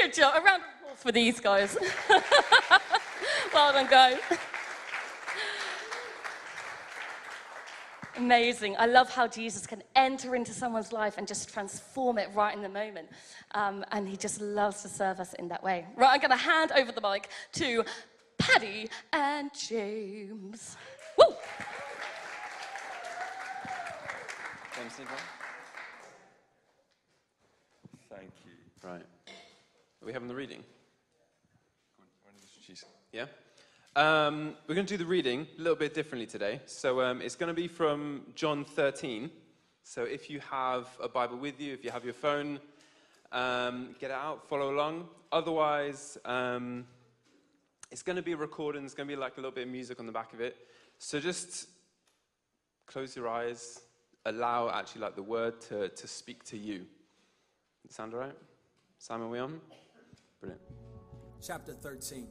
Good job. A round of applause for these guys. Well done, guys. Amazing. I love how Jesus can enter into someone's life and just transform it right in the moment. And he just loves to serve us in that way. Right, I'm going to hand over the mic to Paddy and James. Woo! James, thank you. Right. Are we having the reading? Yeah? We're going to do the reading a little bit differently today. So it's going to be from John 13. So if you have a Bible with you, if you have your phone, get it out, follow along. Otherwise, it's going to be a recording. It's going to be like a little bit of music on the back of it. So just close your eyes. Allow actually like the word to speak to you. Sound all right? Simon, are we on? Brilliant. Chapter 13.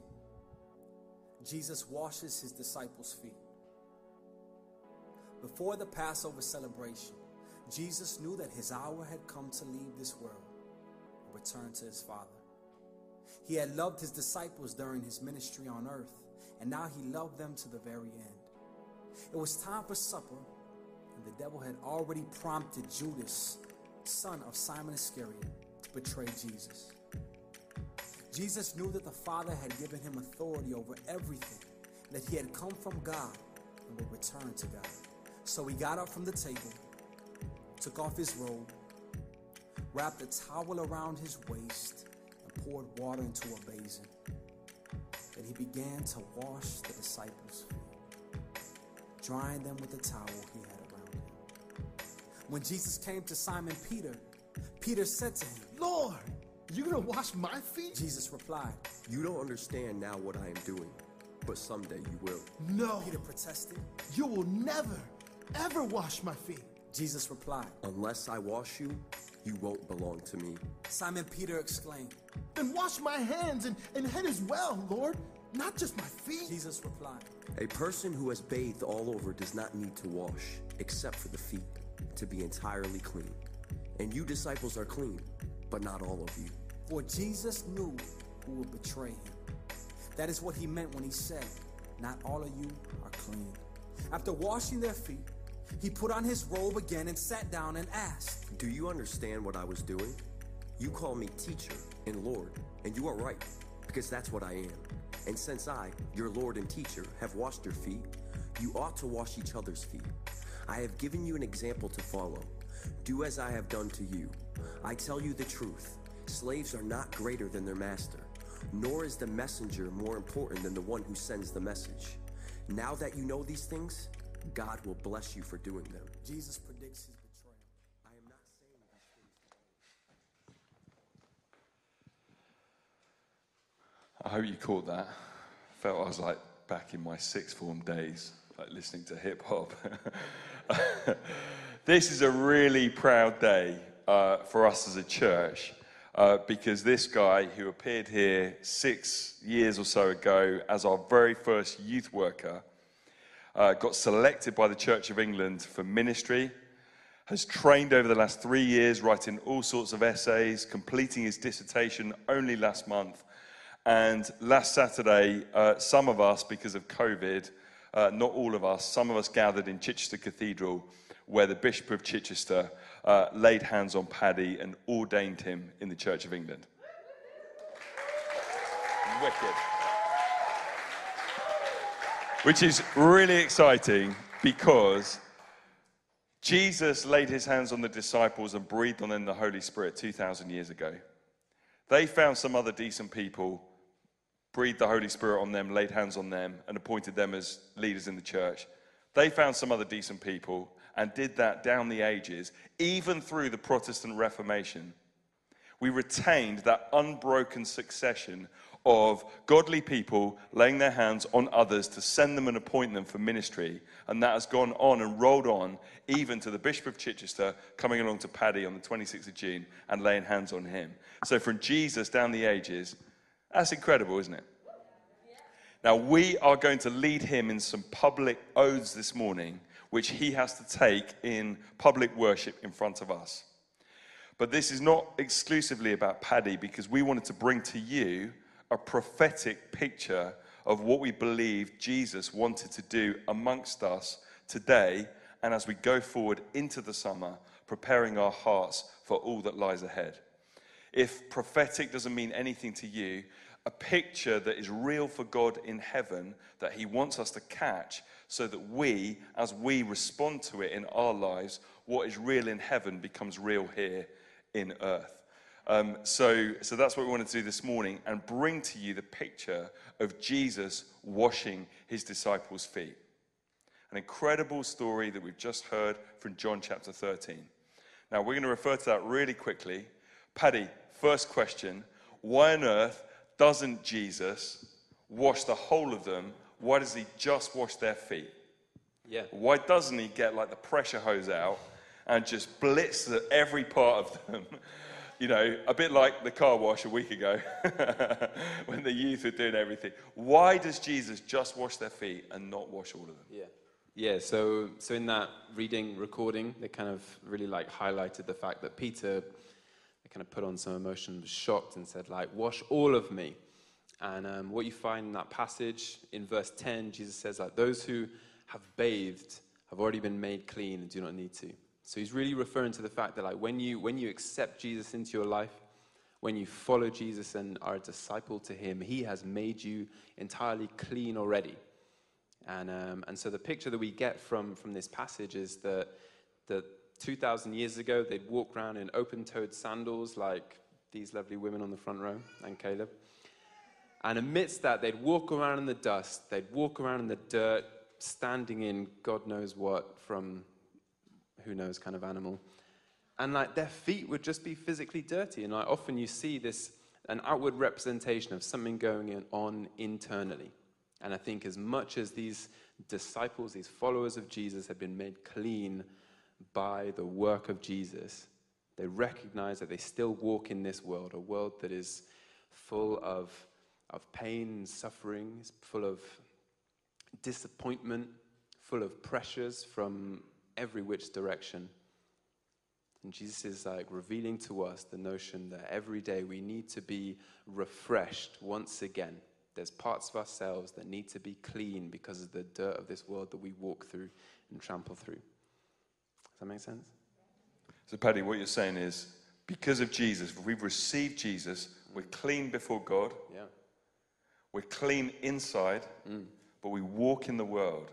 Jesus washes his disciples' feet. Before the Passover celebration, Jesus knew that his hour had come to leave this world and return to his Father. He had loved his disciples during his ministry on earth, and now he loved them to the very end. It was time for supper, and the devil had already prompted Judas, son of Simon Iscariot, to betray Jesus. Jesus knew that the Father had given him authority over everything, that he had come from God and would return to God. So he got up from the table, took off his robe, wrapped a towel around his waist, and poured water into a basin. Then he began to wash the disciples' feet, drying them with the towel he had around him. When Jesus came to Simon Peter, Peter said to him, "Lord, you're going to wash my feet?" Jesus replied, "You don't understand now what I am doing, but someday you will." "No," Peter protested. "You will never, ever wash my feet." Jesus replied, "Unless I wash you, you won't belong to me." Simon Peter exclaimed, "Then wash my hands and head as well, Lord, not just my feet." Jesus replied, "A person who has bathed all over does not need to wash, except for the feet, to be entirely clean. And you disciples are clean, but not all of you." For Jesus knew who would betray him. That is what he meant when he said, "Not all of you are clean." After washing their feet, he put on his robe again and sat down and asked, "Do you understand what I was doing? You call me teacher and Lord, and you are right, because that's what I am. And since I, your Lord and teacher, have washed your feet, you ought to wash each other's feet. I have given you an example to follow. Do as I have done to you. I tell you the truth, slaves are not greater than their master, nor is the messenger more important than the one who sends the message. Now that you know these things, God will bless you for doing them." Jesus predicts his betrayal. "I am not saying these things." I hope you caught that. Felt I was like back in my sixth form days, like listening to hip hop. This is a really proud day for us as a church, because this guy who appeared here 6 years or so ago as our very first youth worker got selected by the Church of England for ministry, has trained over the last 3 years, writing all sorts of essays, completing his dissertation only last month. And last Saturday, some of us, because of COVID, not all of us, some of us gathered in Chichester Cathedral, where the Bishop of Chichester laid hands on Paddy and ordained him in the Church of England. Wicked. Which is really exciting, because Jesus laid his hands on the disciples and breathed on them the Holy Spirit 2,000 years ago. They found some other decent people, breathed the Holy Spirit on them, laid hands on them, and appointed them as leaders in the church. They found some other decent people, and did that down the ages, even through the Protestant Reformation. We retained that unbroken succession of godly people laying their hands on others to send them and appoint them for ministry. And that has gone on and rolled on, even to the Bishop of Chichester coming along to Paddy on the 26th of June and laying hands on him. So from Jesus down the ages, that's incredible, isn't it? Now, we are going to lead him in some public oaths this morning, which he has to take in public worship in front of us. But this is not exclusively about Paddy, because we wanted to bring to you a prophetic picture of what we believe Jesus wanted to do amongst us today, and as we go forward into the summer, preparing our hearts for all that lies ahead. If prophetic doesn't mean anything to you, a picture that is real for God in heaven that he wants us to catch so that we, as we respond to it in our lives, what is real in heaven becomes real here in earth. So that's what we wanted to do this morning, and bring to you the picture of Jesus washing his disciples' feet. An incredible story that we've just heard from John chapter 13. Now, we're going to refer to that really quickly. Paddy, first question, why on earth doesn't Jesus wash the whole of them? Why does he just wash their feet? Yeah. Why doesn't he get like the pressure hose out and just blitz every part of them? You know, a bit like the car wash a week ago when the youth were doing everything. Why does Jesus just wash their feet and not wash all of them? Yeah. So in that reading recording, they kind of really like highlighted the fact that Peter kind of put on some emotion, was shocked, and said, like, wash all of me. And what you find in that passage, in verse 10, Jesus says, like, those who have bathed have already been made clean and do not need to. So he's really referring to the fact that, like, when you accept Jesus into your life, when you follow Jesus and are a disciple to him, he has made you entirely clean already. And so the picture that we get from this passage is that 2,000 years ago, they'd walk around in open-toed sandals like these lovely women on the front row and Caleb. And amidst that, they'd walk around in the dust. They'd walk around in the dirt, standing in God knows what from who knows kind of animal. And like their feet would just be physically dirty. And like often you see this, an outward representation of something going on internally. And I think as much as these disciples, these followers of Jesus had been made clean by the work of Jesus, they recognize that they still walk in this world, a world that is full of pain and suffering, full of disappointment, full of pressures from every which direction. And Jesus is like revealing to us the notion that every day we need to be refreshed once again. There's parts of ourselves that need to be clean because of the dirt of this world that we walk through and trample through. Does that make sense? So, Paddy, what you're saying is, because of Jesus, if we've received Jesus, we're clean before God. Yeah. We're clean inside, but we walk in the world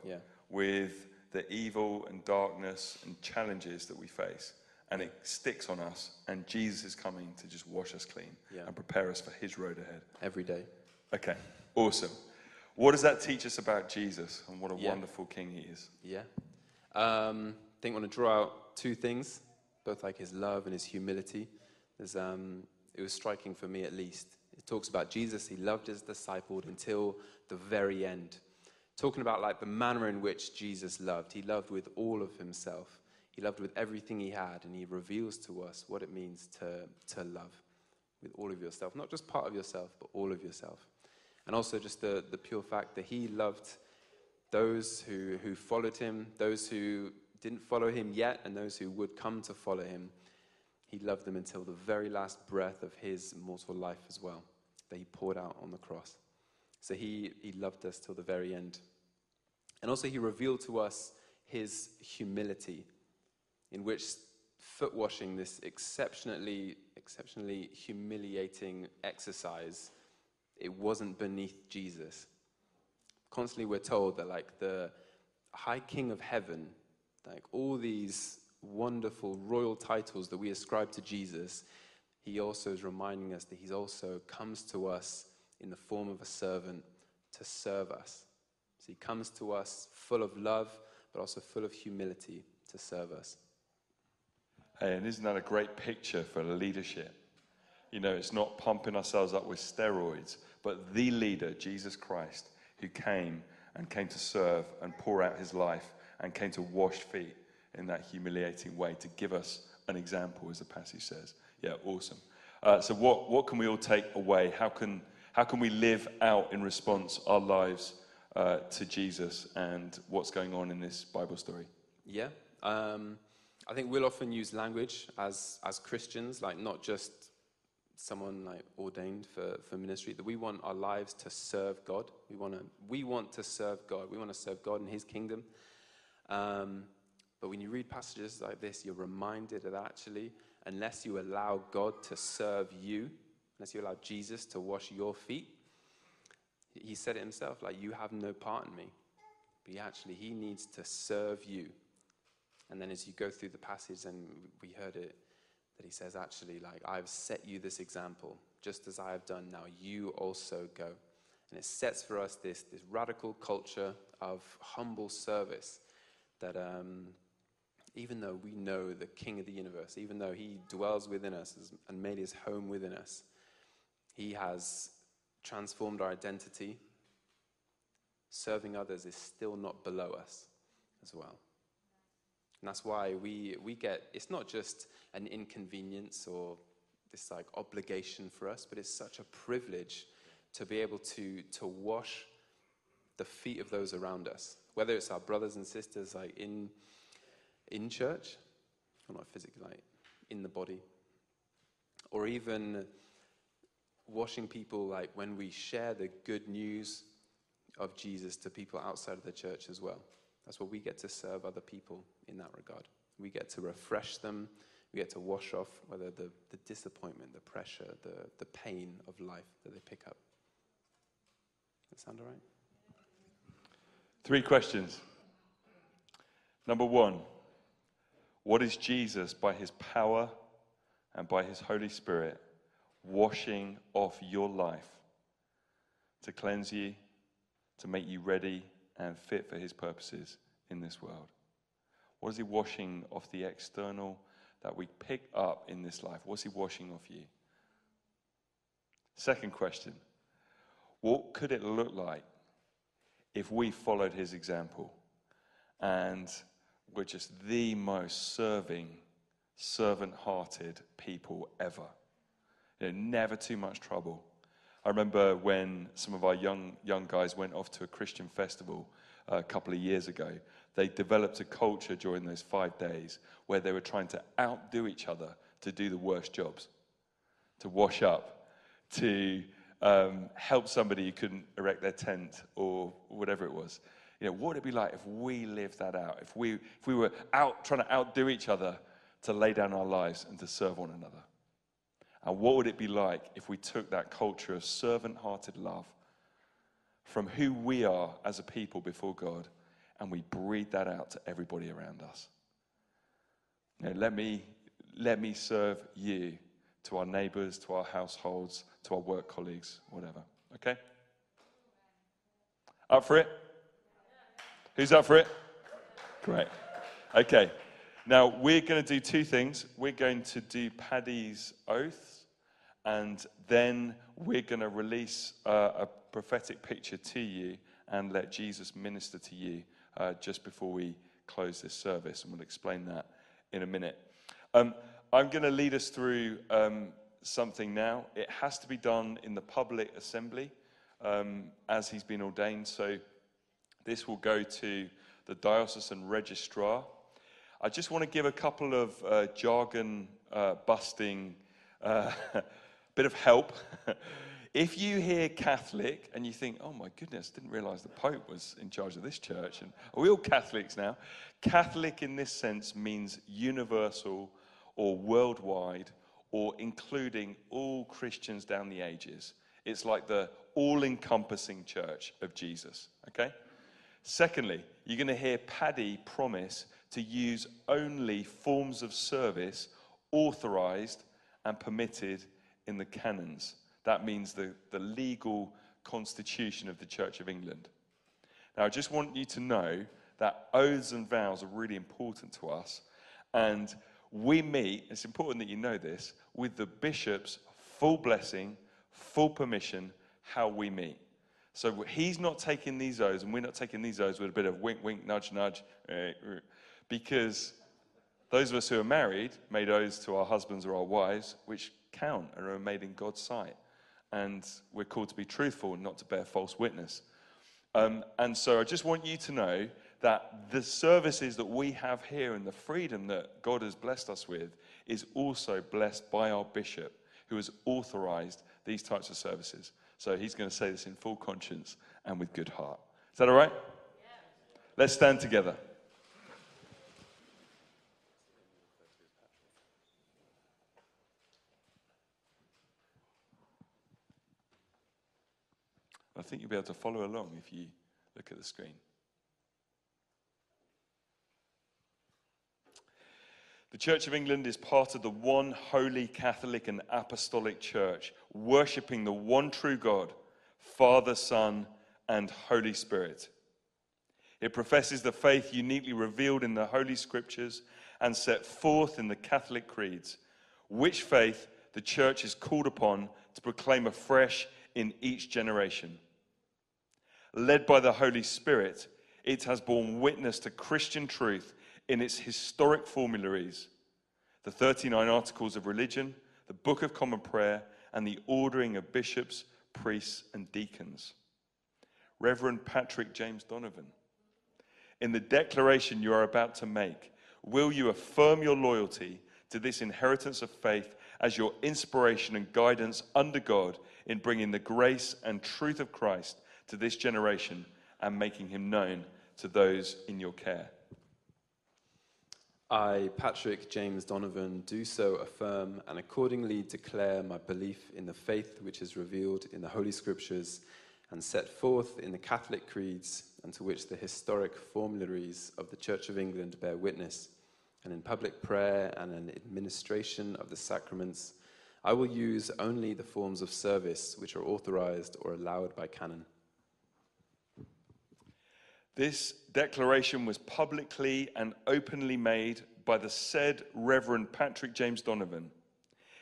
with the evil and darkness and challenges that we face. And it sticks on us, and Jesus is coming to just wash us clean and prepare us for his road ahead. Every day. Okay, awesome. What does that teach us about Jesus and what a wonderful king he is? Yeah. I think I want to draw out two things, both like his love and his humility. It was striking for me at least. It talks about Jesus, he loved his disciples until the very end. Talking about like the manner in which Jesus loved. He loved with all of himself. He loved with everything he had, and he reveals to us what it means to love with all of yourself. Not just part of yourself, but all of yourself. And also just the pure fact that he loved those who followed him, those who didn't follow him yet, and those who would come to follow him. He loved them until the very last breath of his mortal life as well, that he poured out on the cross. So he loved us till the very end. And also he revealed to us his humility, in which foot washing, this exceptionally humiliating exercise, it wasn't beneath Jesus. Constantly we're told that like the high king of heaven, like all these wonderful royal titles that we ascribe to Jesus, he also is reminding us that he also comes to us in the form of a servant to serve us. So he comes to us full of love, but also full of humility to serve us. Hey, and isn't that a great picture for leadership? You know, it's not pumping ourselves up with steroids, but the leader, Jesus Christ, who came to serve and pour out his life, and came to wash feet in that humiliating way to give us an example, as the passage says. Yeah, awesome. So what can we all take away? How can we live out in response our lives to Jesus and what's going on in this Bible story? Yeah, I think we'll often use language as Christians, like not just someone like ordained for ministry, that we want our lives to serve God. We want to serve God. We want to serve God in his kingdom. But when you read passages like this, you're reminded that actually, unless you allow God to serve you, unless you allow Jesus to wash your feet, he said it himself, like, you have no part in me. But he needs to serve you. And then as you go through the passage, and we heard it, that he says, actually, like, I've set you this example, just as I have done, now you also go. And it sets for us this radical culture of humble service, that even though we know the King of the universe, even though he dwells within us and made his home within us, he has transformed our identity. Serving others is still not below us as well. And that's why we get, it's not just an inconvenience or this like obligation for us, but it's such a privilege to be able to wash the feet of those around us. Whether it's our brothers and sisters like in church, or not physically, like in the body, or even washing people like when we share the good news of Jesus to people outside of the church as well. That's where we get to serve other people in that regard. We get to refresh them. We get to wash off whether the disappointment, the pressure, the pain of life that they pick up. Does that sound all right? 3 questions. Number 1, what is Jesus, by his power and by his Holy Spirit, washing off your life to cleanse you, to make you ready and fit for his purposes in this world? What is he washing off the external that we pick up in this life? What's he washing off you? 2nd question, what could it look like if we followed his example and were just the most serving, servant-hearted people ever? You know, never too much trouble. I remember when some of our young guys went off to a Christian festival a couple of years ago. They developed a culture during those 5 days where they were trying to outdo each other to do the worst jobs, to wash up, to help somebody who couldn't erect their tent or whatever it was. You know, what would it be like if we lived that out? If we were out trying to outdo each other to lay down our lives and to serve one another? And what would it be like if we took that culture of servant-hearted love from who we are as a people before God, and we breathe that out to everybody around us? You know, let me serve you, to our neighbors, to our households, to our work colleagues, whatever. Okay? Up for it? Who's up for it? Great. Okay. Now, we're going to do 2 things. We're going to do Paddy's oaths, and then we're going to release a prophetic picture to you and let Jesus minister to you just before we close this service, and we'll explain that in a minute. I'm going to lead us through something now. It has to be done in the public assembly as he's been ordained, so this will go to the diocesan registrar. I just want to give a couple of jargon-busting bit of help. If you hear Catholic and you think, oh my goodness, didn't realize the Pope was in charge of this church, and are we all Catholics now? Catholic in this sense means universal or worldwide or including all Christians down the ages. It's like the all-encompassing church of Jesus, okay? Secondly, you're going to hear Paddy promise to use only forms of service authorized and permitted in the canons. That means the legal constitution of the Church of England. Now, I just want you to know that oaths and vows are really important to us. And we meet, it's important that you know this, with the bishop's full blessing, full permission, how we meet. So he's not taking these oaths, and we're not taking these oaths with a bit of wink, wink, nudge, nudge. Because those of us who are married made oaths to our husbands or our wives, which count and are made in God's sight. And we're called to be truthful and not to bear false witness. And so I just want you to know that the services that we have here and the freedom that God has blessed us with is also blessed by our bishop, who has authorized these types of services. So he's going to say this in full conscience and with good heart. Is that all right? Yeah. Let's stand together. I think you'll be able to follow along if you look at the screen. The Church of England is part of the one holy Catholic and Apostolic Church, worshipping the one true God, Father, Son, and Holy Spirit. It professes the faith uniquely revealed in the Holy Scriptures and set forth in the Catholic creeds, which faith the Church is called upon to proclaim afresh in each generation. Led by the Holy Spirit, it has borne witness to Christian truth in its historic formularies, the 39 Articles of Religion, the Book of Common Prayer, and the ordering of bishops, priests, and deacons. Reverend Patrick James Donovan, in the declaration you are about to make, will you affirm your loyalty to this inheritance of faith as your inspiration and guidance under God in bringing the grace and truth of Christ to this generation and making him known to those in your care? I, Patrick James Donovan, do so affirm and accordingly declare my belief in the faith which is revealed in the Holy Scriptures and set forth in the Catholic creeds, and to which the historic formularies of the Church of England bear witness, and in public prayer and in administration of the sacraments, I will use only the forms of service which are authorized or allowed by canon. This declaration was publicly and openly made by the said Reverend Patrick James Donovan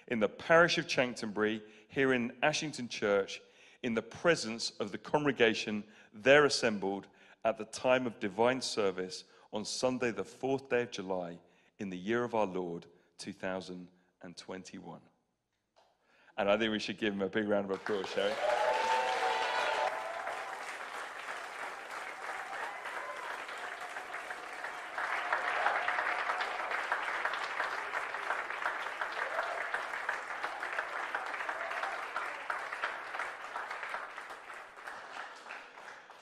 in the parish of Chanctonbury, here in Ashington Church, in the presence of the congregation there assembled at the time of divine service on Sunday, the 4th day of July, in the year of our Lord, 2021. And I think we should give him a big round of applause, shall we?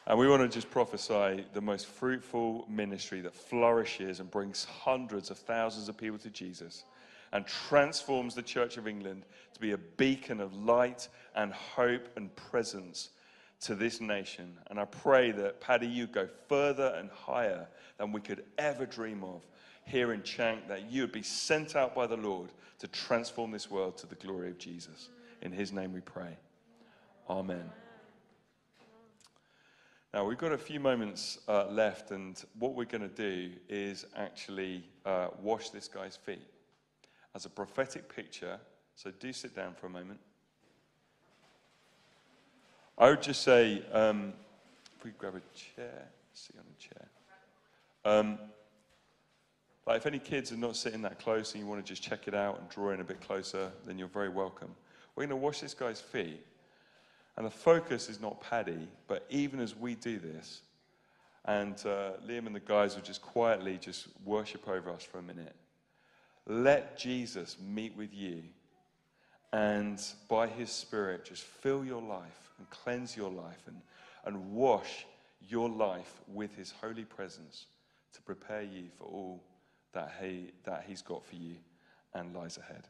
And we want to just prophesy the most fruitful ministry that flourishes and brings hundreds of thousands of people to Jesus and transforms the Church of England to be a beacon of light and hope and presence to this nation. And I pray that, Paddy, you go further and higher than we could ever dream of here in Chank, that you would be sent out by the Lord to transform this world to the glory of Jesus. In his name we pray. Amen. Now, we've got a few moments left, and what we're going to do is actually wash this guy's feet as a prophetic picture. So do sit down for a moment. I would just say, if we grab a chair, sit on a chair. Like if any kids are not sitting that close and you want to just check it out and draw in a bit closer, then you're very welcome. We're going to wash this guy's feet. And the focus is not Paddy, but even as we do this, and Liam and the guys will just quietly just worship over us for a minute. Let Jesus meet with you, and by his Spirit, just fill your life and cleanse your life and wash your life with his holy presence to prepare you for all that he's got for you and lies ahead.